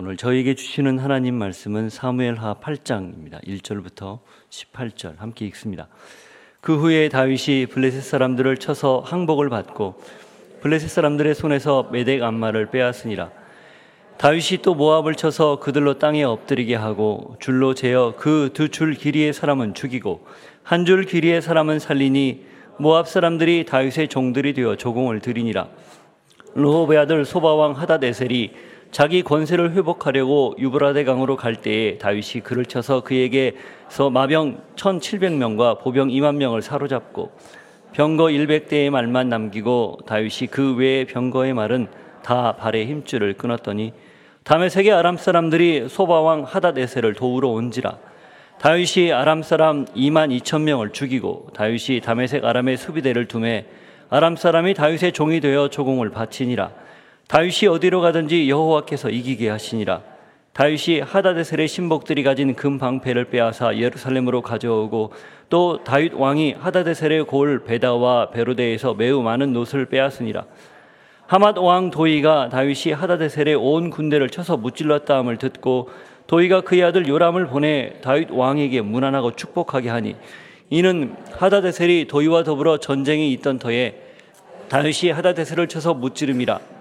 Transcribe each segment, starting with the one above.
오늘 저에게 주시는 하나님 말씀은 사무엘하 8장입니다. 1절부터 18절 함께 읽습니다. 그 후에 다윗이 블레셋 사람들을 쳐서 항복을 받고 블레셋 사람들의 손에서 메덱 암마를 빼앗으니라. 다윗이 또 모압을 쳐서 그들로 땅에 엎드리게 하고 줄로 재어 그 두 줄 길이의 사람은 죽이고 한 줄 길이의 사람은 살리니 모압 사람들이 다윗의 종들이 되어 조공을 드리니라. 루호베아들 소바왕 하다데셀이 자기 권세를 회복하려고 유브라데 강으로 갈 때에 다윗이 그를 쳐서 그에게서 마병 1700명과 보병 2만 명을 사로잡고 병거 100대의 말만 남기고 다윗이 그 외의 병거의 말은 다 발의 힘줄을 끊었더니 다메색의 아람 사람들이 소바왕 하다데셀을 도우러 온지라. 다윗이 아람 사람 2만 2천 명을 죽이고 다윗이 다메색 아람의 수비대를 두매 아람 사람이 다윗의 종이 되어 조공을 바치니라. 다윗이 어디로 가든지 여호와께서 이기게 하시니라. 다윗이 하다데셀의 신복들이 가진 금 방패를 빼앗아 예루살렘으로 가져오고 또 다윗 왕이 하다데셀의 골 베다와 베로데에서 매우 많은 노슬을 빼앗으니라. 하맛 왕 도이가 다윗이 하다데셀의 온 군대를 쳐서 무찔렀다함을 듣고 도이가 그의 아들 요람을 보내 다윗 왕에게 문안하고 축복하게 하니 이는 하다데셀이 도이와 더불어 전쟁이 있던 터에 다윗이 하다데셀을 쳐서 무찌름이라.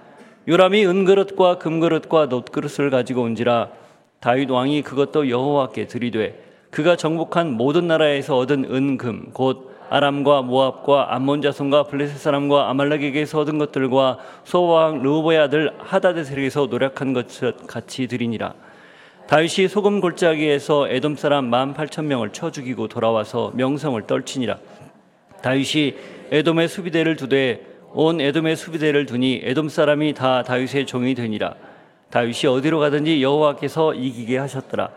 요람이 은그릇과 금그릇과 놋그릇을 가지고 온지라. 다윗 왕이 그것도 여호와께 드리되 그가 정복한 모든 나라에서 얻은 은금 곧 아람과 모압과 암몬 자손과 블레셋 사람과 아말렉에게서 얻은 것들과 소바왕 르호베아의 아들 하다데셀에게서 노략한 것 같이 드리니라. 다윗이 소금 골짜기에서 에돔 사람 18,000명을 쳐 죽이고 돌아와서 명성을 떨치니라. 다윗이 에돔의 수비대를 두되 온 에돔의 수비대를 두니 에돔 사람이 다 다윗의 종이 되니라. 다윗이 어디로 가든지 여호와께서 이기게 하셨더라.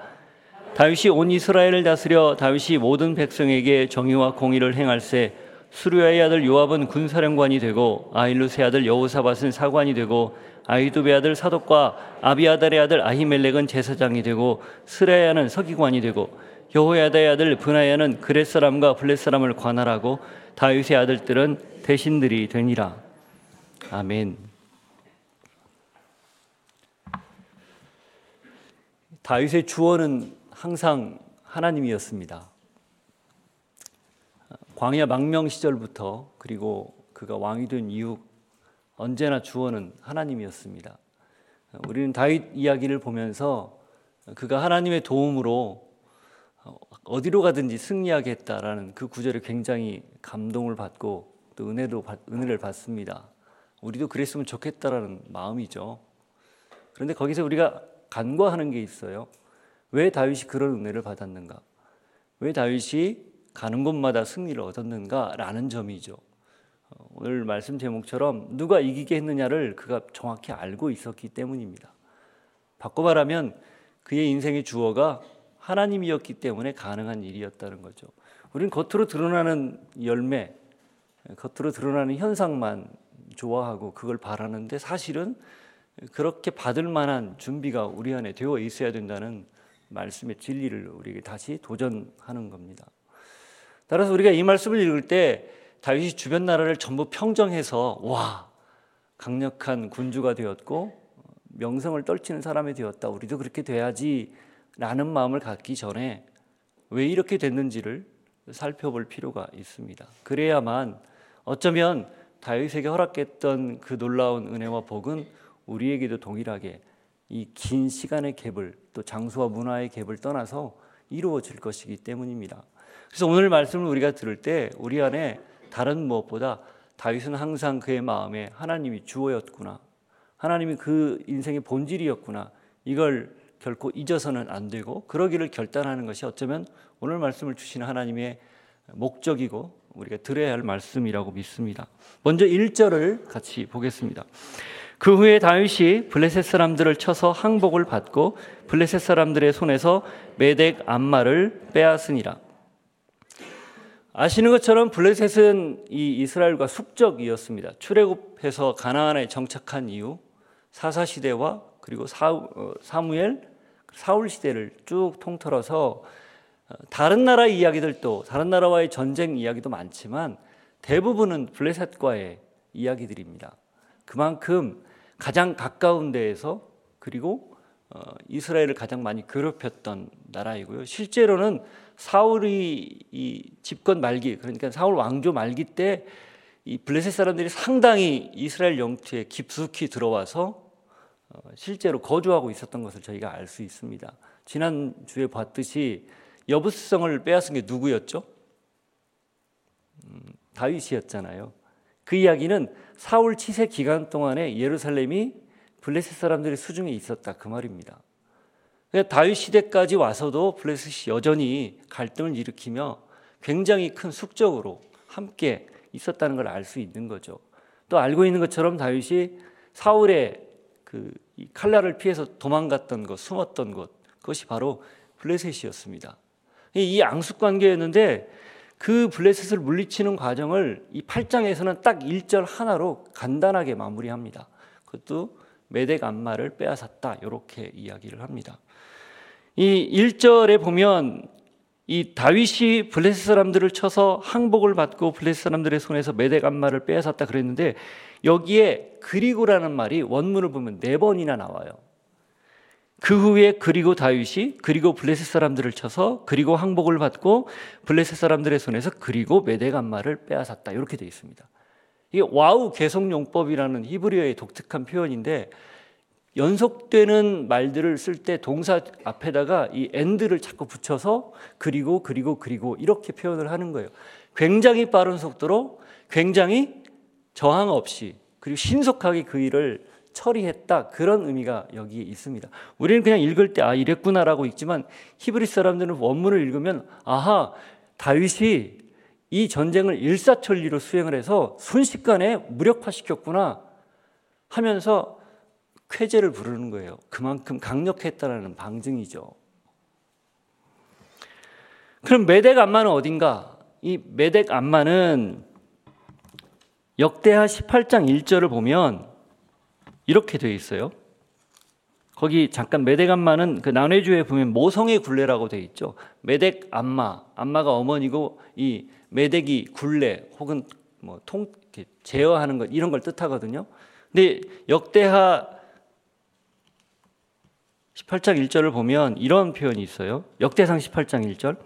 다윗이 온 이스라엘을 다스려 다윗이 모든 백성에게 정의와 공의를 행할세 수루야의 아들 요압은 군사령관이 되고 아일루스의 아들 여호사밧은 사관이 되고 아이두베 아들 사독과 아비아달의 아들 아히멜렉은 제사장이 되고 스레야는 서기관이 되고 여호야다의 아들 브나야는 그렛사람과 블렛사람을 관할하고 다윗의 아들들은 대신들이 되니라. 아멘. 다윗의 주원은 항상 하나님이었습니다. 광야 망명 시절부터 그리고 그가 왕이 된 이후 언제나 주원은 하나님이었습니다. 우리는 다윗 이야기를 보면서 그가 하나님의 도움으로 어디로 가든지 승리하겠다라는 그 구절에 굉장히 감동을 받고 또 은혜를 받습니다. 우리도 그랬으면 좋겠다라는 마음이죠. 그런데 거기서 우리가 간과하는 게 있어요. 왜 다윗이 그런 은혜를 받았는가? 왜 다윗이 가는 곳마다 승리를 얻었는가라는 점이죠. 오늘 말씀 제목처럼 누가 이기게 했느냐를 그가 정확히 알고 있었기 때문입니다. 바꿔 말하면 그의 인생의 주어가 하나님이었기 때문에 가능한 일이었다는 거죠. 우리는 겉으로 드러나는 열매, 겉으로 드러나는 현상만 좋아하고 그걸 바라는데 사실은 그렇게 받을 만한 준비가 우리 안에 되어 있어야 된다는 말씀의 진리를 우리에게 다시 도전하는 겁니다. 따라서 우리가 이 말씀을 읽을 때 다윗이 주변 나라를 전부 평정해서 와 강력한 군주가 되었고 명성을 떨치는 사람이 되었다, 우리도 그렇게 돼야지 라는 마음을 갖기 전에 왜 이렇게 됐는지를 살펴볼 필요가 있습니다. 그래야만 어쩌면 다윗에게 허락했던 그 놀라운 은혜와 복은 우리에게도 동일하게 이 긴 시간의 갭을 또 장소와 문화의 갭을 떠나서 이루어질 것이기 때문입니다. 그래서 오늘 말씀을 우리가 들을 때 우리 안에 다른 무엇보다 다윗은 항상 그의 마음에 하나님이 주어였구나, 하나님이 그 인생의 본질이었구나, 이걸 결코 잊어서는 안 되고 그러기를 결단하는 것이 어쩌면 오늘 말씀을 주시는 하나님의 목적이고 우리가 들어야 할 말씀이라고 믿습니다. 먼저 1절을 같이 보겠습니다. 그 후에 다윗이 블레셋 사람들을 쳐서 항복을 받고 블레셋 사람들의 손에서 메덱 암마를 빼앗으니라. 아시는 것처럼 블레셋은 이 이스라엘과 숙적이었습니다. 출애굽해서 가나안에 정착한 이후 사사 시대와 그리고 사무엘, 사울 시대를 쭉 통틀어서 다른 나라의 이야기들도, 다른 나라와의 전쟁 이야기도 많지만 대부분은 블레셋과의 이야기들입니다. 그만큼 가장 가까운 데에서 그리고 이스라엘을 가장 많이 괴롭혔던 나라이고요. 실제로는 사울이 이 집권 말기, 그러니까 사울 왕조 말기 때 이 블레셋 사람들이 상당히 이스라엘 영토에 깊숙이 들어와서 실제로 거주하고 있었던 것을 저희가 알 수 있습니다. 지난주에 봤듯이 여부스성을 빼앗은 게 누구였죠? 다윗이었잖아요. 그 이야기는 사울 치세 기간 동안에 예루살렘이 블레셋 사람들의 수중에 있었다, 그 말입니다. 그러니까 다윗 시대까지 와서도 블레셋이 여전히 갈등을 일으키며 굉장히 큰 숙적으로 함께 있었다는 걸 알 수 있는 거죠. 또 알고 있는 것처럼 다윗이 사울의 그 칼날을 피해서 도망갔던 곳, 숨었던 곳, 그것이 바로 블레셋이었습니다. 이 앙숙 관계였는데 그 블레셋을 물리치는 과정을 이 8장에서는 딱 1절 하나로 간단하게 마무리합니다. 그것도 메덱 암마를 빼앗았다, 이렇게 이야기를 합니다. 이 1절에 보면 이 다윗이 블레셋 사람들을 쳐서 항복을 받고 블레셋 사람들의 손에서 메덱 암마를 빼앗았다 그랬는데, 여기에 그리고라는 말이 원문을 보면 4번이나 나와요. 그 후에 그리고 다윗이 그리고 블레셋 사람들을 쳐서 그리고 항복을 받고 블레셋 사람들의 손에서 그리고 메덱 암마를 빼앗았다, 이렇게 되어 있습니다. 이게 와우 개성용법이라는 히브리어의 독특한 표현인데, 연속되는 말들을 쓸 때 동사 앞에다가 이 엔드를 자꾸 붙여서 그리고 이렇게 표현을 하는 거예요. 굉장히 빠른 속도로, 굉장히 저항 없이, 그리고 신속하게 그 일을 처리했다, 그런 의미가 여기에 있습니다. 우리는 그냥 읽을 때 아, 이랬구나라고 읽지만 히브리 사람들은 원문을 읽으면 아하, 다윗이 이 전쟁을 일사천리로 수행을 해서 순식간에 무력화시켰구나 하면서 쾌재를 부르는 거예요. 그만큼 강력했다라는 방증이죠. 그럼 메덱 암마는 어딘가? 이 메덱 암마는 역대하 18장 1절을 보면 이렇게 되어 있어요. 거기 잠깐 메덱 암마는 그 난외주에 보면 모성의 굴레라고 되어 있죠. 메덱 암마, 암마가 어머니고 이 메덱이 굴레 혹은 뭐 통, 제어하는 것, 이런 걸 뜻하거든요. 근데 역대하 18장 1절을 보면 이런 표현이 있어요. 역대상 18장 1절.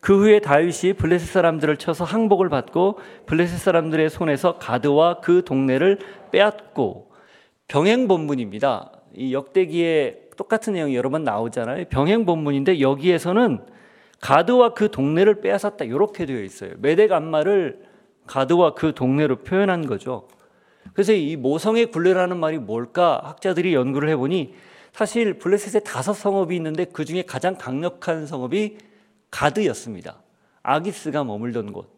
그 후에 다윗이 블레셋 사람들을 쳐서 항복을 받고 블레셋 사람들의 손에서 가드와 그 동네를 빼앗고. 병행 본문입니다. 이 역대기에 똑같은 내용이 여러 번 나오잖아요. 병행 본문인데 여기에서는 가드와 그 동네를 빼앗았다, 이렇게 되어 있어요. 메덱 암마를 가드와 그 동네로 표현한 거죠. 그래서 이 모성의 굴레라는 말이 뭘까? 학자들이 연구를 해보니 사실 블레셋에 5 성읍이 있는데 그 중에 가장 강력한 성읍이 가드였습니다. 아기스가 머물던 곳.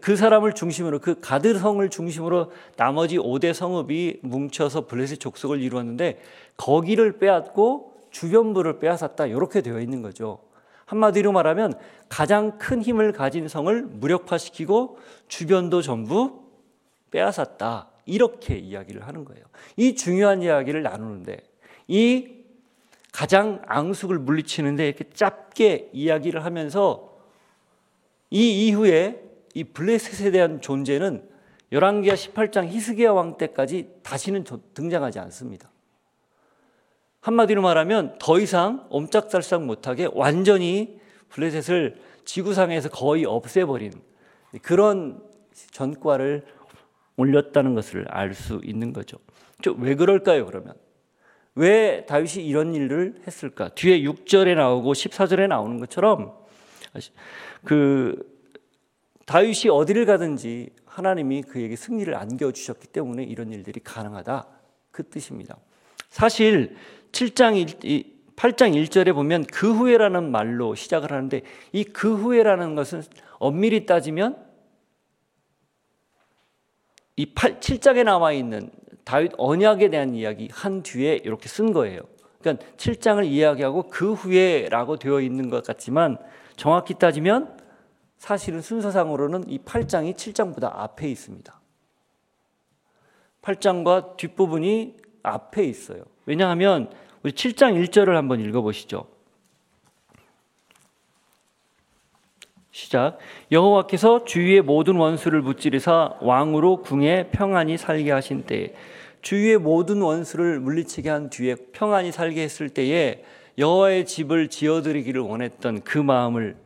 그 사람을 중심으로, 그 가드성을 중심으로 나머지 5대 성읍이 뭉쳐서 블레셋 족속을 이루었는데 거기를 빼앗고 주변부를 빼앗았다, 이렇게 되어 있는 거죠. 한마디로 말하면 가장 큰 힘을 가진 성을 무력화시키고 주변도 전부 빼앗았다, 이렇게 이야기를 하는 거예요. 이 중요한 이야기를 나누는데, 이 가장 앙숙을 물리치는데 이렇게 짧게 이야기를 하면서 이 이후에 이 블레셋에 대한 존재는 열왕기하 18장 히스기야 왕 때까지 다시는 등장하지 않습니다. 한마디로 말하면 더 이상 옴짝달싹 못하게 완전히 블레셋을 지구상에서 거의 없애버린 그런 전과를 올렸다는 것을 알 수 있는 거죠. 왜 그럴까요? 그러면 왜 다윗이 이런 일을 했을까? 뒤에 6절에 나오고 14절에 나오는 것처럼 그 다윗이 어디를 가든지 하나님이 그에게 승리를 안겨주셨기 때문에 이런 일들이 가능하다, 그 뜻입니다. 사실 8장 1절에 보면 그 후에라는 말로 시작을 하는데, 이 그 후에라는 것은 엄밀히 따지면 이 7장에 나와 있는 다윗 언약에 대한 이야기 한 뒤에 이렇게 쓴 거예요. 그러니까 7장을 이야기하고 그 후에라고 되어 있는 것 같지만 정확히 따지면 사실은 순서상으로는 이 8장이 7장보다 앞에 있습니다. 8장과 뒷부분이 앞에 있어요. 왜냐하면 우리 7장 1절을 한번 읽어보시죠. 시작. 여호와께서 주위의 모든 원수를 무찌르사 왕으로 궁에 평안히 살게 하신 때에 주위의 모든 원수를 물리치게 한 뒤에 평안히 살게 했을 때에 여호와의 집을 지어드리기를 원했던 그 마음을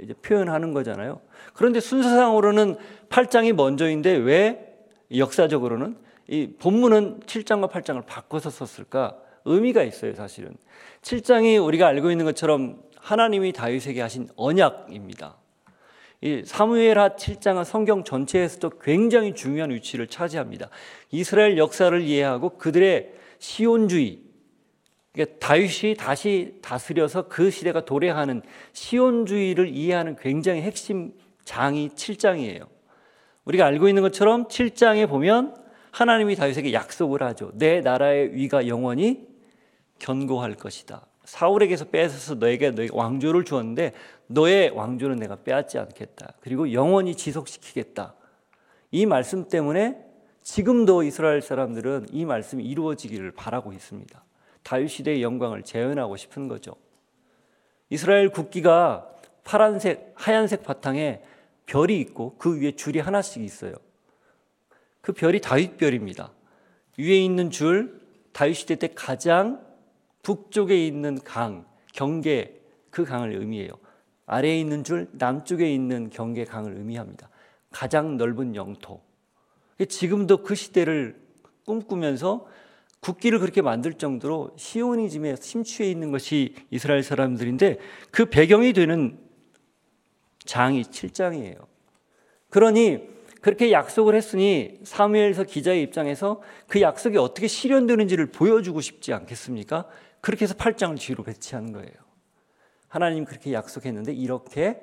이제 표현하는 거잖아요. 그런데 순서상으로는 8장이 먼저인데 왜 역사적으로는 이 본문은 7장과 8장을 바꿔서 썼을까? 의미가 있어요, 사실은. 7장이 우리가 알고 있는 것처럼 하나님이 다윗에게 하신 언약입니다. 이 사무엘하 7장은 성경 전체에서도 굉장히 중요한 위치를 차지합니다. 이스라엘 역사를 이해하고 그들의 시온주의, 그러니까 다윗이 다시 다스려서 그 시대가 도래하는 시온주의를 이해하는 굉장히 핵심 장이 7장이에요. 우리가 알고 있는 것처럼 7장에 보면 하나님이 다윗에게 약속을 하죠. 내 나라의 위가 영원히 견고할 것이다. 사울에게서 빼앗아서 너에게 왕조를 주었는데 너의 왕조는 내가 빼앗지 않겠다. 그리고 영원히 지속시키겠다. 이 말씀 때문에 지금도 이스라엘 사람들은 이 말씀이 이루어지기를 바라고 있습니다. 다윗 시대의 영광을 재현하고 싶은 거죠. 이스라엘 국기가 파란색, 하얀색 바탕에 별이 있고 그 위에 줄이 하나씩 있어요. 그 별이 다윗별입니다. 위에 있는 줄, 다윗 시대 때 가장 북쪽에 있는 강, 경계, 그 강을 의미해요. 아래에 있는 줄, 남쪽에 있는 경계 강을 의미합니다. 가장 넓은 영토. 지금도 그 시대를 꿈꾸면서 국기를 그렇게 만들 정도로 시오니즘에 심취해 있는 것이 이스라엘 사람들인데 그 배경이 되는 장이 7장이에요. 그러니 그렇게 약속을 했으니 사무엘서 기자의 입장에서 그 약속이 어떻게 실현되는지를 보여주고 싶지 않겠습니까? 그렇게 해서 8장을 뒤로 배치한 거예요. 하나님 그렇게 약속했는데 이렇게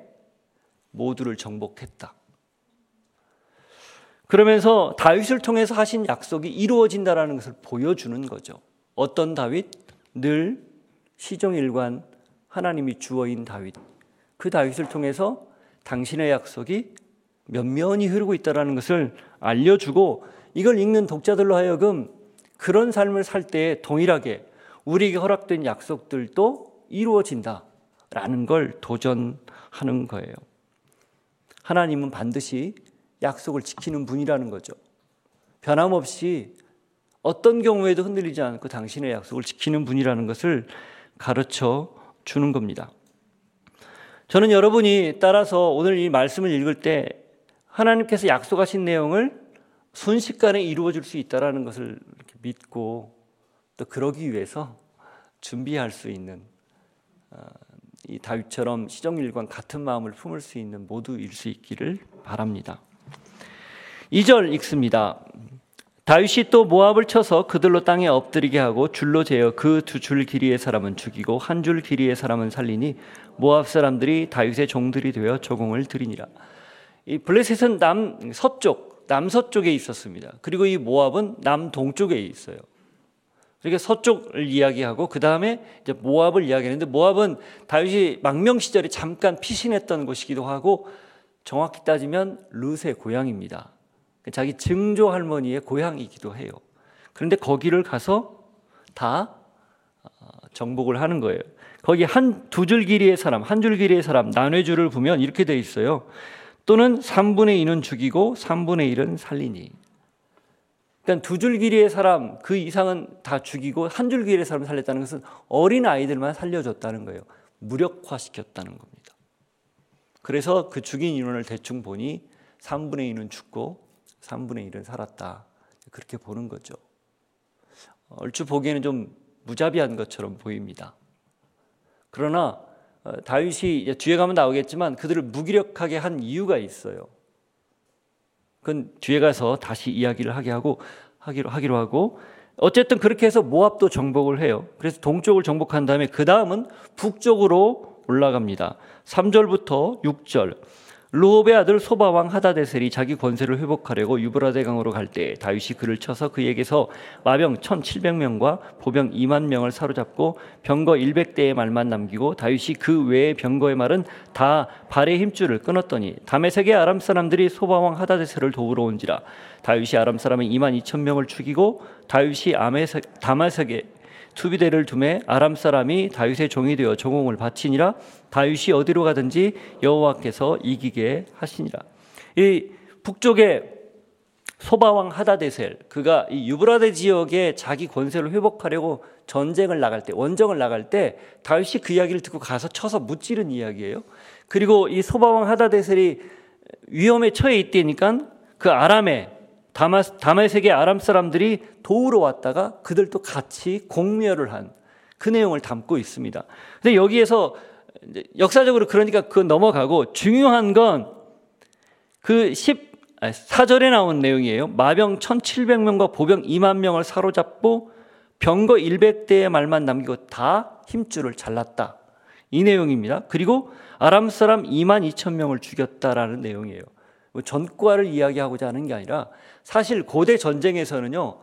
모두를 정복했다. 그러면서 다윗을 통해서 하신 약속이 이루어진다라는 것을 보여주는 거죠. 어떤 다윗? 늘 시종일관 하나님이 주어인 다윗. 그 다윗을 통해서 당신의 약속이 면면이 흐르고 있다는 것을 알려주고 이걸 읽는 독자들로 하여금 그런 삶을 살 때에 동일하게 우리에게 허락된 약속들도 이루어진다라는 걸 도전하는 거예요. 하나님은 반드시 약속을 지키는 분이라는 거죠. 변함없이 어떤 경우에도 흔들리지 않고 당신의 약속을 지키는 분이라는 것을 가르쳐 주는 겁니다. 저는 여러분이 따라서 오늘 이 말씀을 읽을 때 하나님께서 약속하신 내용을 순식간에 이루어줄 수 있다는 것을 믿고 또 그러기 위해서 준비할 수 있는 이 다윗처럼 시종일관 같은 마음을 품을 수 있는 모두일 수 있기를 바랍니다. 2절 읽습니다. 다윗이 또 모압을 쳐서 그들로 땅에 엎드리게 하고 줄로 재어 그 두 줄 길이의 사람은 죽이고 한 줄 길이의 사람은 살리니 모압 사람들이 다윗의 종들이 되어 조공을 드리니라. 이 블레셋은 남서쪽에 있었습니다. 그리고 이 모압은 남동쪽에 있어요. 그러니까 서쪽을 이야기하고 그 다음에 이제 모압을 이야기하는데 모압은 다윗이 망명 시절에 잠깐 피신했던 곳이기도 하고 정확히 따지면 룻의 고향입니다. 자기 증조 할머니의 고향이기도 해요. 그런데 거기를 가서 다 정복을 하는 거예요. 거기 두 줄 길이의 사람, 한 줄 길이의 사람 나뉘줄을 보면 이렇게 돼 있어요. 또는 3분의 2는 죽이고 3분의 1은 살리니. 그러니까 두 줄 길이의 사람 그 이상은 다 죽이고 한 줄 길이의 사람을 살렸다는 것은 어린 아이들만 살려줬다는 거예요. 무력화시켰다는 겁니다. 그래서 그 죽인 인원을 대충 보니 3분의 2는 죽고 3분의 1은 살았다. 그렇게 보는 거죠. 얼추 보기에는 좀 무자비한 것처럼 보입니다. 그러나 다윗이 뒤에 가면 나오겠지만 그들을 무기력하게 한 이유가 있어요. 그건 뒤에 가서 다시 이야기를 하기로 하고 어쨌든 그렇게 해서 모압도 정복을 해요. 그래서 동쪽을 정복한 다음에 그 다음은 북쪽으로 올라갑니다. 3절부터 6절. 루호베아 아들 소바왕 하다데셀이 자기 권세를 회복하려고 유브라데강으로 갈 때 다윗이 그를 쳐서 그에게서 마병 1,700명과 보병 2만 명을 사로잡고 병거 100대의 말만 남기고 다윗이 그 외의 병거의 말은 다 발의 힘줄을 끊었더니 다메색의 아람 사람들이 소바왕 하다데셀을 도우러 온지라. 다윗이 아람 사람의 2만 2천 명을 죽이고 다윗이 다메색의 투비대를 둠에 아람 사람이 다윗의 종이 되어 조공을 바치니라. 다윗이 어디로 가든지 여호와께서 이기게 하시니라. 이 북쪽에 소바왕 하다데셀, 그가 이 유브라데 지역에 자기 권세를 회복하려고 전쟁을 나갈 때, 원정을 나갈 때 다윗이 그 이야기를 듣고 가서 쳐서 무찌른 이야기예요. 그리고 이 소바왕 하다데셀이 위험에 처해 있다니까 그 아람의 다메색의 아람 사람들이 도우러 왔다가 그들도 같이 공멸을 한 그 내용을 담고 있습니다. 근데 여기에서 역사적으로 그러니까 그건 넘어가고 중요한 건 그 4절에 나온 내용이에요. 마병 1,700명과 보병 2만 명을 사로잡고 병거 100대의 말만 남기고 다 힘줄을 잘랐다. 이 내용입니다. 그리고 아람 사람 2만 2천 명을 죽였다라는 내용이에요. 전과를 이야기하고자 하는 게 아니라 사실 고대 전쟁에서는요,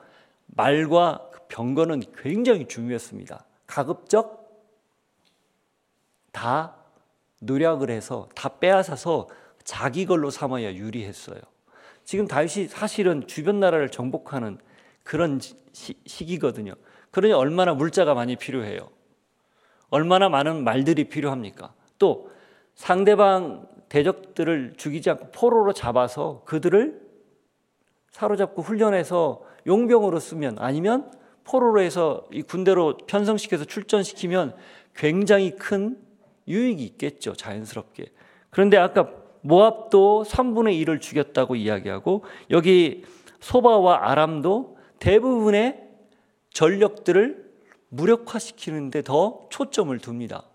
말과 병거는 굉장히 중요했습니다. 가급적 다 노력을 해서 다 빼앗아서 자기 걸로 삼아야 유리했어요. 지금 다윗이 사실은 주변 나라를 정복하는 그런 시기거든요. 그러니 얼마나 물자가 많이 필요해요. 얼마나 많은 말들이 필요합니까? 또 상대방 대적들을 죽이지 않고 포로로 잡아서 그들을 사로잡고 훈련해서 용병으로 쓰면, 아니면 포로로 해서 이 군대로 편성시켜서 출전시키면 굉장히 큰 유익이 있겠죠, 자연스럽게. 그런데 아까 모압도 3분의 1을 죽였다고 이야기하고, 여기 소바와 아람도 대부분의 전력들을 무력화시키는데 더 초점을 둡니다.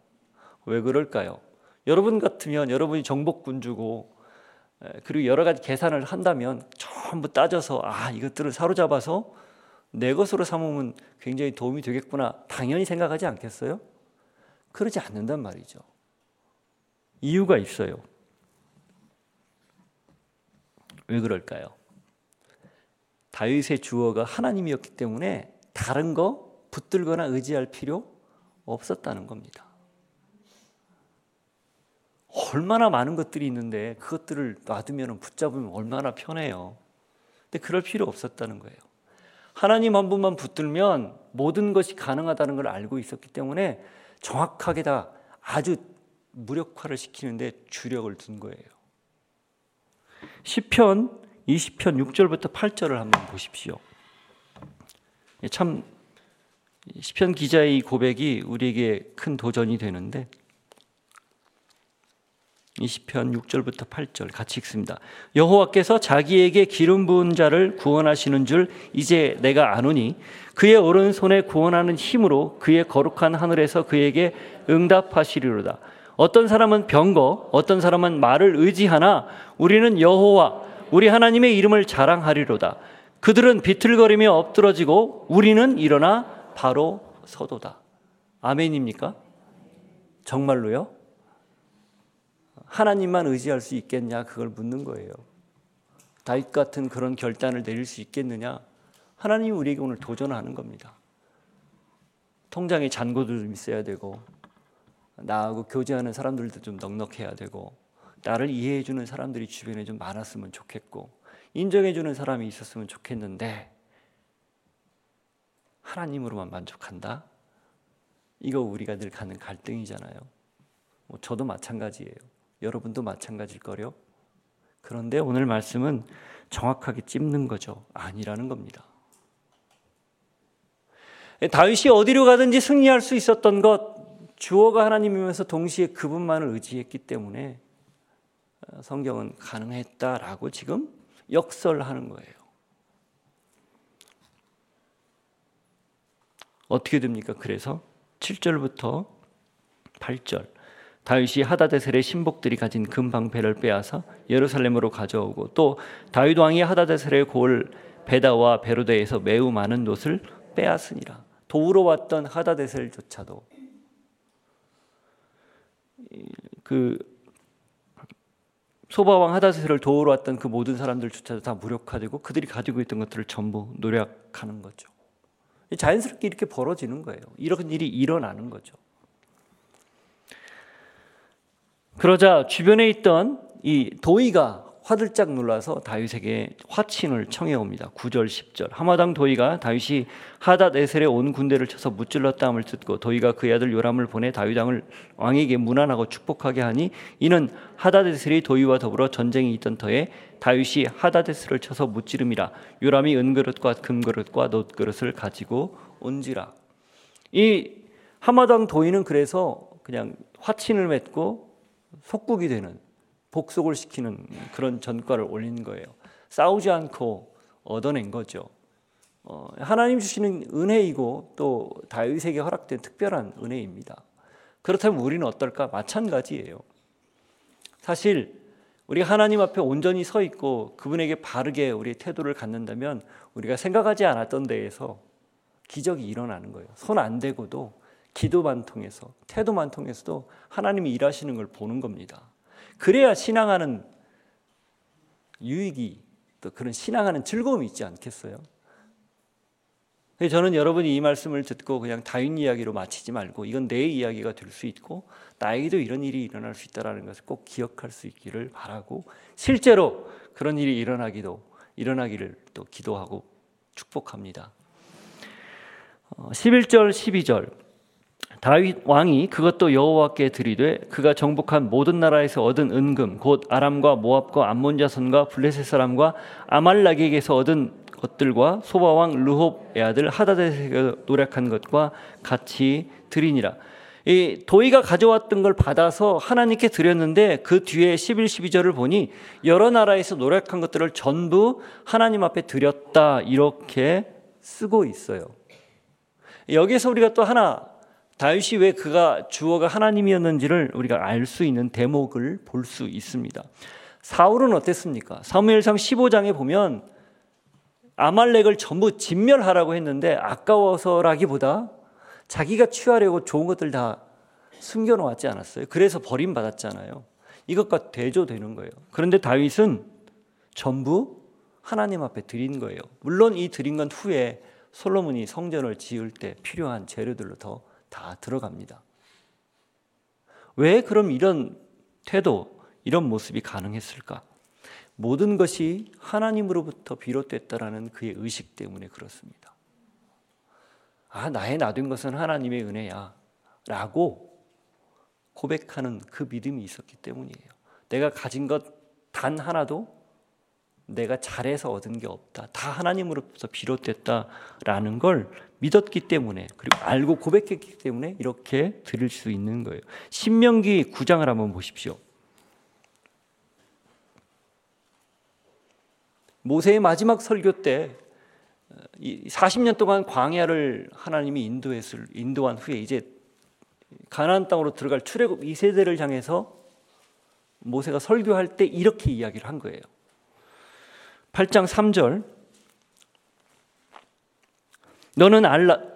왜 그럴까요? 여러분 같으면, 여러분이 정복군주고 그리고 여러 가지 계산을 한다면 전부 따져서 아, 이것들을 사로잡아서 내 것으로 삼으면 굉장히 도움이 되겠구나, 당연히 생각하지 않겠어요? 그러지 않는단 말이죠. 이유가 있어요. 왜 그럴까요? 다윗의 주어가 하나님이었기 때문에 다른 거 붙들거나 의지할 필요 없었다는 겁니다. 얼마나 많은 것들이 있는데 그것들을 놔두면, 붙잡으면 얼마나 편해요. 근데 그럴 필요 없었다는 거예요. 하나님 한 분만 붙들면 모든 것이 가능하다는 걸 알고 있었기 때문에 정확하게 다 아주 무력화를 시키는데 주력을 둔 거예요. 시편 20편 6절부터 8절을 한번 보십시오. 참 시편 기자의 이 고백이 우리에게 큰 도전이 되는데, 20편 6절부터 8절 같이 읽습니다. 여호와께서 자기에게 기름 부은 자를 구원하시는 줄 이제 내가 아노니, 그의 오른손에 구원하는 힘으로 그의 거룩한 하늘에서 그에게 응답하시리로다. 어떤 사람은 병거, 어떤 사람은 말을 의지하나 우리는 여호와 우리 하나님의 이름을 자랑하리로다. 그들은 비틀거리며 엎드러지고 우리는 일어나 바로 서도다. 아멘입니까? 정말로요? 하나님만 의지할 수 있겠냐, 그걸 묻는 거예요. 다윗 같은 그런 결단을 내릴 수 있겠느냐. 하나님이 우리에게 오늘 도전하는 겁니다. 통장에 잔고도 좀 있어야 되고, 나하고 교제하는 사람들도 좀 넉넉해야 되고, 나를 이해해주는 사람들이 주변에 좀 많았으면 좋겠고, 인정해주는 사람이 있었으면 좋겠는데 하나님으로만 만족한다? 이거 우리가 늘 갖는 갈등이잖아요. 저도 마찬가지예요. 여러분도 마찬가지일 거요. 그런데 오늘 말씀은 정확하게 찝는 거죠. 아니라는 겁니다. 다윗이 어디로 가든지 승리할 수 있었던 것, 주어가 하나님이면서 동시에 그분만을 의지했기 때문에 성경은 가능했다라고 지금 역설하는 거예요. 어떻게 됩니까? 그래서 7절부터 8절, 다윗이 하다데셀의 신복들이 가진 금방패를 빼앗아 예루살렘으로 가져오고, 또 다윗 왕이 하다데셀의 고을 베다와 베로데에서 매우 많은 놋을 빼앗으니라. 도우러 왔던 하다데셀조차도 그 소바왕 하다데셀을 도우러 왔던 그 모든 사람들조차도 다 무력화되고 그들이 가지고 있던 것들을 전부 노략하는 거죠. 자연스럽게 이렇게 벌어지는 거예요. 이런 일이 일어나는 거죠. 그러자 주변에 있던 이 도의가 화들짝 놀라서 다윗에게 화친을 청해옵니다. 9절 10절 하마당 도이가 다윗이 하다데셀의 온 군대를 쳐서 무찔렀다함을 듣고 도이가 그의 아들 요람을 보내 다윗왕을 왕에게 문안하고 축복하게 하니 이는 하다데셀이 도이와 더불어 전쟁이 있던 터에 다윗이 하다데셀을 쳐서 무찌름이라 요람이 은그릇과 금그릇과 놋그릇을 가지고 온지라. 이 하마당 도이는 그래서 그냥 화친을 맺고 속국이 되는 복속을 시키는 그런 전과를 올린 거예요. 싸우지 않고 얻어낸 거죠. 하나님 주시는 은혜이고 또 다윗에게 허락된 특별한 은혜입니다. 그렇다면 우리는 어떨까? 마찬가지예요. 사실 우리가 하나님 앞에 온전히 서 있고 그분에게 바르게 우리의 태도를 갖는다면 우리가 생각하지 않았던 데에서 기적이 일어나는 거예요. 손 안 대고도 기도만 통해서 태도만 통해서도 하나님이 일하시는 걸 보는 겁니다. 그래야 신앙하는 유익이 또 그런 신앙하는 즐거움이 있지 않겠어요? 저는 여러분이 이 말씀을 듣고 그냥 다윈 이야기로 마치지 말고 이건 내 이야기가 될 수 있고 나에게도 이런 일이 일어날 수 있다는 것을 꼭 기억할 수 있기를 바라고 실제로 그런 일이 일어나기를 또 기도하고 축복합니다. 11절 12절 다윗 왕이 그것도 여호와께 드리되 그가 정복한 모든 나라에서 얻은 은금 곧 아람과 모압과 암몬 자손과 블레셋 사람과 아말렉에게서 얻은 것들과 소바왕 루호베아 아들 하다데셀에게 노략한 것과 같이 드리니라. 이 도이가 가져왔던 걸 받아서 하나님께 드렸는데 그 뒤에 11, 12절을 보니 여러 나라에서 노략한 것들을 전부 하나님 앞에 드렸다 이렇게 쓰고 있어요. 여기에서 우리가 또 하나 다윗이 왜 그가 주어가 하나님이었는지를 우리가 알 수 있는 대목을 볼 수 있습니다. 사울은 어땠습니까? 사무엘상 15장에 보면 아말렉을 전부 진멸하라고 했는데 아까워서라기보다 자기가 취하려고 좋은 것들 다 숨겨놓았지 않았어요? 그래서 버림받았잖아요. 이것과 대조되는 거예요. 그런데 다윗은 전부 하나님 앞에 드린 거예요. 물론 이 드린 건 후에 솔로몬이 성전을 지을 때 필요한 재료들로 더 다 들어갑니다. 왜 그럼 이런 태도, 이런 모습이 가능했을까? 모든 것이 하나님으로부터 비롯됐다라는 그의 의식 때문에 그렇습니다. 아, 나의 나된 것은 하나님의 은혜야 라고 고백하는 그 믿음이 있었기 때문이에요. 내가 가진 것 단 하나도 내가 잘해서 얻은 게 없다. 다 하나님으로부터 비롯됐다라는 걸 믿었기 때문에 그리고 알고 고백했기 때문에 이렇게 드릴 수 있는 거예요. 신명기 9장을 한번 보십시오. 모세의 마지막 설교 때 40년 동안 광야를 하나님이 인도한 후에 이제 가나안 땅으로 들어갈 출애굽 2세대를 향해서 모세가 설교할 때 이렇게 이야기를 한 거예요. 8장 3절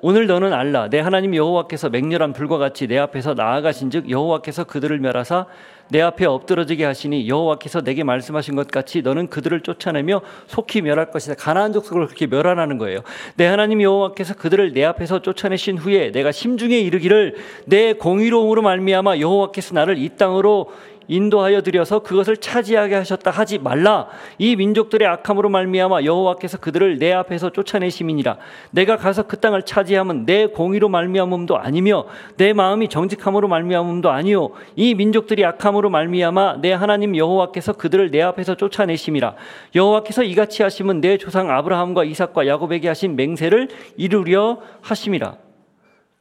오늘 너는 알라 내 하나님 여호와께서 맹렬한 불과 같이 내 앞에서 나아가신즉 여호와께서 그들을 멸하사 내 앞에 엎드러지게 하시니 여호와께서 내게 말씀하신 것 같이 너는 그들을 쫓아내며 속히 멸할 것이다. 가나안 족속을 그렇게 멸하라는 거예요. 내 하나님 여호와께서 그들을 내 앞에서 쫓아내신 후에 내가 심중에 이르기를 내 공의로움으로 말미암아 여호와께서 나를 이 땅으로 인도하여 드려서 그것을 차지하게 하셨다 하지 말라. 이 민족들의 악함으로 말미암아 여호와께서 그들을 내 앞에서 쫓아내심이니라. 내가 가서 그 땅을 차지함은 내 공의로 말미암음도 아니며 내 마음이 정직함으로 말미암음도 아니요 이 민족들이 악함으로 말미암아 내 하나님 여호와께서 그들을 내 앞에서 쫓아내심이라. 여호와께서 이같이 하심은 내 조상 아브라함과 이삭과 야곱에게 하신 맹세를 이루려 하심이라.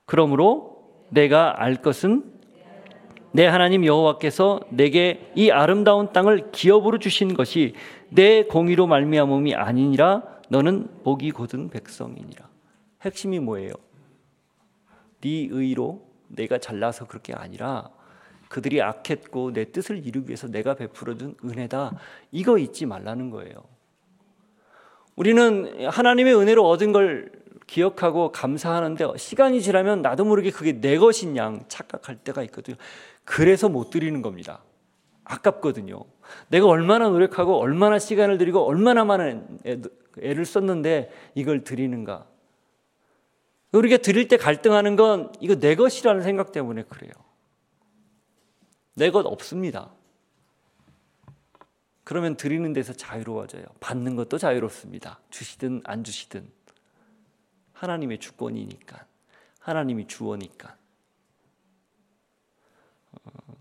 그러므로 내가 알 것은 내 하나님 여호와께서 내게 이 아름다운 땅을 기업으로 주신 것이 내 공의로 말미암음이 아니니라. 너는 복이 곧은 백성이니라. 핵심이 뭐예요? 네 의로 내가 잘나서 그렇게 아니라 그들이 악했고 내 뜻을 이루기 위해서 내가 베풀어준 은혜다. 이거 잊지 말라는 거예요. 우리는 하나님의 은혜로 얻은 걸 기억하고 감사하는데 시간이 지나면 나도 모르게 그게 내 것인 양 착각할 때가 있거든요. 그래서 못 드리는 겁니다. 아깝거든요. 내가 얼마나 노력하고 얼마나 시간을 들이고 얼마나 많은 애를 썼는데 이걸 드리는가. 우리가 드릴 때 갈등하는 건 이거 내 것이라는 생각 때문에 그래요. 내 것 없습니다. 그러면 드리는 데서 자유로워져요. 받는 것도 자유롭습니다. 주시든 안 주시든 하나님의 주권이니까, 하나님이 주어니까.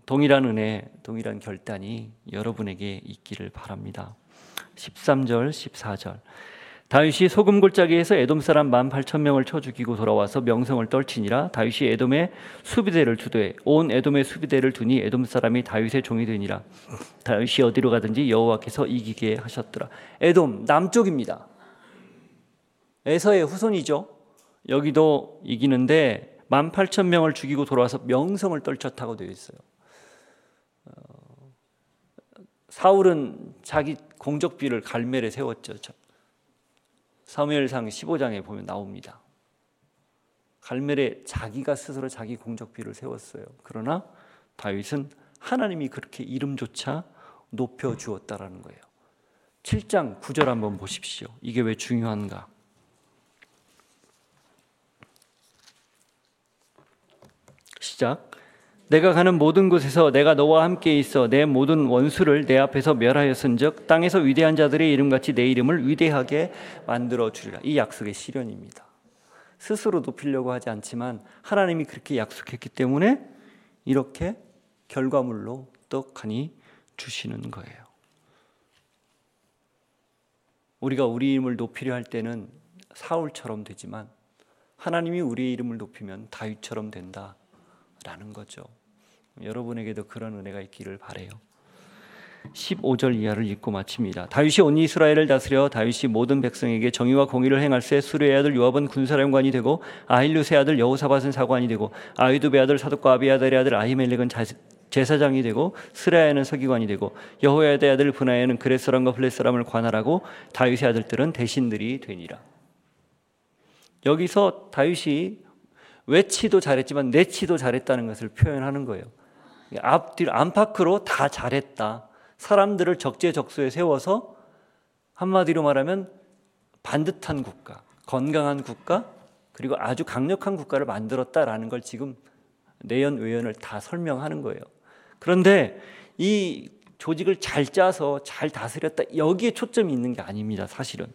동일한 은혜, 동일한 결단이 여러분에게 있기를 바랍니다. 13절, 14절. 다윗이 소금 골짜기에서 에돔 사람 18,000명을 쳐 죽이고 돌아와서 명성을 떨치니라. 다윗이 에돔의 수비대를 주도해 온 에돔의 수비대를 두니 에돔 사람이 다윗의 종이 되니라. 다윗이 어디로 가든지 여호와께서 이기게 하셨더라. 에돔 남쪽입니다. 에서의 후손이죠. 여기도 이기는데 18,000명을 죽이고 돌아와서 명성을 떨쳤다고 되어 있어요. 사울은 자기 공적비를 갈멜에 세웠죠. 사무엘상 15장에 보면 나옵니다. 갈멜에 자기가 스스로 자기 공적비를 세웠어요. 그러나 다윗은 하나님이 그렇게 이름조차 높여주었다라는 거예요. 7장 9절 한번 보십시오. 이게 왜 중요한가? 시작. 내가 가는 모든 곳에서 내가 너와 함께 있어 내 모든 원수를 내 앞에서 멸하였은즉 땅에서 위대한 자들의 이름같이 내 이름을 위대하게 만들어 주리라. 이 약속의 실현입니다. 스스로 높이려고 하지 않지만 하나님이 그렇게 약속했기 때문에 이렇게 결과물로 떡하니 주시는 거예요. 우리가 우리 이름을 높이려 할 때는 사울처럼 되지만 하나님이 우리의 이름을 높이면 다윗처럼 된다라는 거죠. 여러분에게도 그런 은혜가 있기를 바라요. 15절 이하를 읽고 마칩니다. 다윗이 온 이스라엘을 다스려 다윗이 모든 백성에게 정의와 공의를 행할 새 수레의 아들 요압은 군사령관이 되고 아힐루스의 아들 여호사밧은 사관이 되고 아히두베의 아들 사독과 아비아달의 아들 아히멜렉은 제사장이 되고 스라야는 서기관이 되고 여호야다의 아들 분하야는 그레스람과 블레스람을 관할하고 다윗의 아들들은 대신들이 되니라. 여기서 다윗이 외치도 잘했지만 내치도 잘했다는 것을 표현하는 거예요. 앞뒤 안팎으로 다 잘했다. 사람들을 적재적소에 세워서 한마디로 말하면 반듯한 국가, 건강한 국가, 그리고 아주 강력한 국가를 만들었다라는 걸 지금 내연 외연을 다 설명하는 거예요. 그런데 이 조직을 잘 짜서 잘 다스렸다, 여기에 초점이 있는 게 아닙니다. 사실은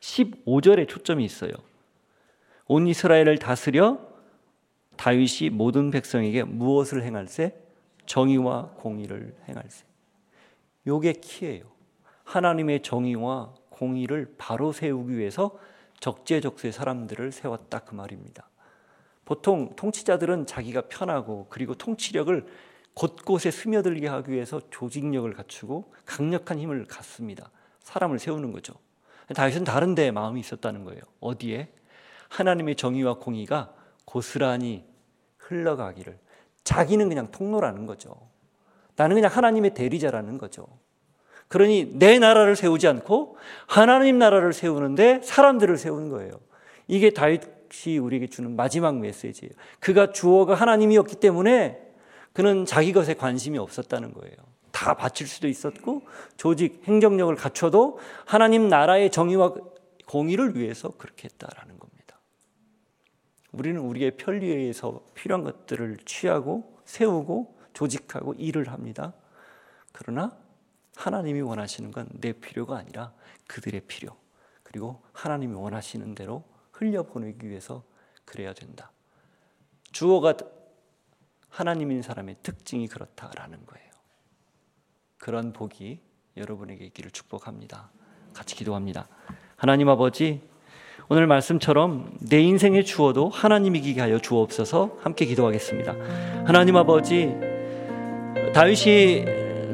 15절에 초점이 있어요. 온 이스라엘을 다스려 다윗이 모든 백성에게 무엇을 행할세? 정의와 공의를 행할세. 요게 키예요. 하나님의 정의와 공의를 바로 세우기 위해서 적재적소의 사람들을 세웠다, 그 말입니다. 보통 통치자들은 자기가 편하고 그리고 통치력을 곳곳에 스며들게 하기 위해서 조직력을 갖추고 강력한 힘을 갖습니다. 사람을 세우는 거죠. 다윗은 다른 데에 마음이 있었다는 거예요. 어디에? 하나님의 정의와 공의가 고스란히 흘러가기를. 자기는 그냥 통로라는 거죠. 나는 그냥 하나님의 대리자라는 거죠. 그러니 내 나라를 세우지 않고 하나님 나라를 세우는데 사람들을 세우는 거예요. 이게 다윗이 우리에게 주는 마지막 메시지예요. 그가 주어가 하나님이었기 때문에 그는 자기 것에 관심이 없었다는 거예요. 다 바칠 수도 있었고 조직, 행정력을 갖춰도 하나님 나라의 정의와 공의를 위해서 그렇게 했다라는 겁니다. 우리는 우리의 편리에 의해서 필요한 것들을 취하고 세우고 조직하고 일을 합니다. 그러나 하나님이 원하시는 건 내 필요가 아니라 그들의 필요, 그리고 하나님이 원하시는 대로 흘려보내기 위해서 그래야 된다. 주어가 하나님인 사람의 특징이 그렇다라는 거예요. 그런 복이 여러분에게 있기를 축복합니다. 같이 기도합니다. 하나님 아버지, 오늘 말씀처럼 내 인생의 주어도 하나님이기게 하여 주옵소서. 함께 기도하겠습니다. 하나님 아버지, 다윗이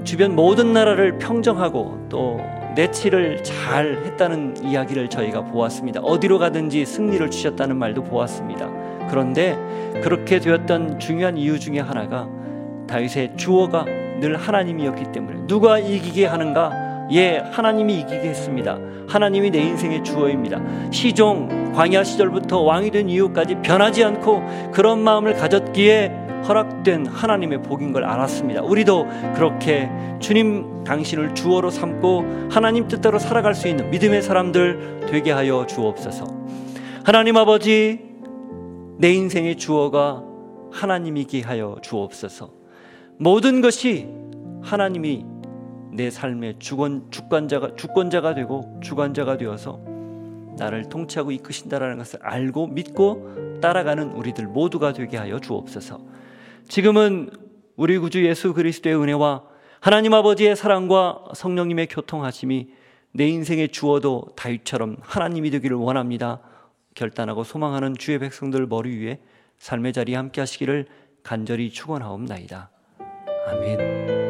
주변 모든 나라를 평정하고 또 내치를 잘 했다는 이야기를 저희가 보았습니다. 어디로 가든지 승리를 주셨다는 말도 보았습니다. 그런데 그렇게 되었던 중요한 이유 중에 하나가 다윗의 주어가 늘 하나님이었기 때문에 누가 이기게 하는가? 예, 하나님이 이기게 했습니다. 하나님이 내 인생의 주어입니다. 시종, 광야 시절부터 왕이 된 이후까지 변하지 않고 그런 마음을 가졌기에 허락된 하나님의 복인 걸 알았습니다. 우리도 그렇게 주님 당신을 주어로 삼고 하나님 뜻대로 살아갈 수 있는 믿음의 사람들 되게 하여 주옵소서. 하나님 아버지, 내 인생의 주어가 하나님이기 하여 주옵소서. 모든 것이 하나님이 내 삶의 주권자가 되고 주관자가 되어서 나를 통치하고 이끄신다라는 것을 알고 믿고 따라가는 우리들 모두가 되게 하여 주옵소서. 지금은 우리 구주 예수 그리스도의 은혜와 하나님 아버지의 사랑과 성령님의 교통하심이 내 인생의 주어도 다윗처럼 하나님이 되기를 원합니다. 결단하고 소망하는 주의 백성들 머리 위에 삶의 자리에 함께 하시기를 간절히 축원하옵나이다. 아멘.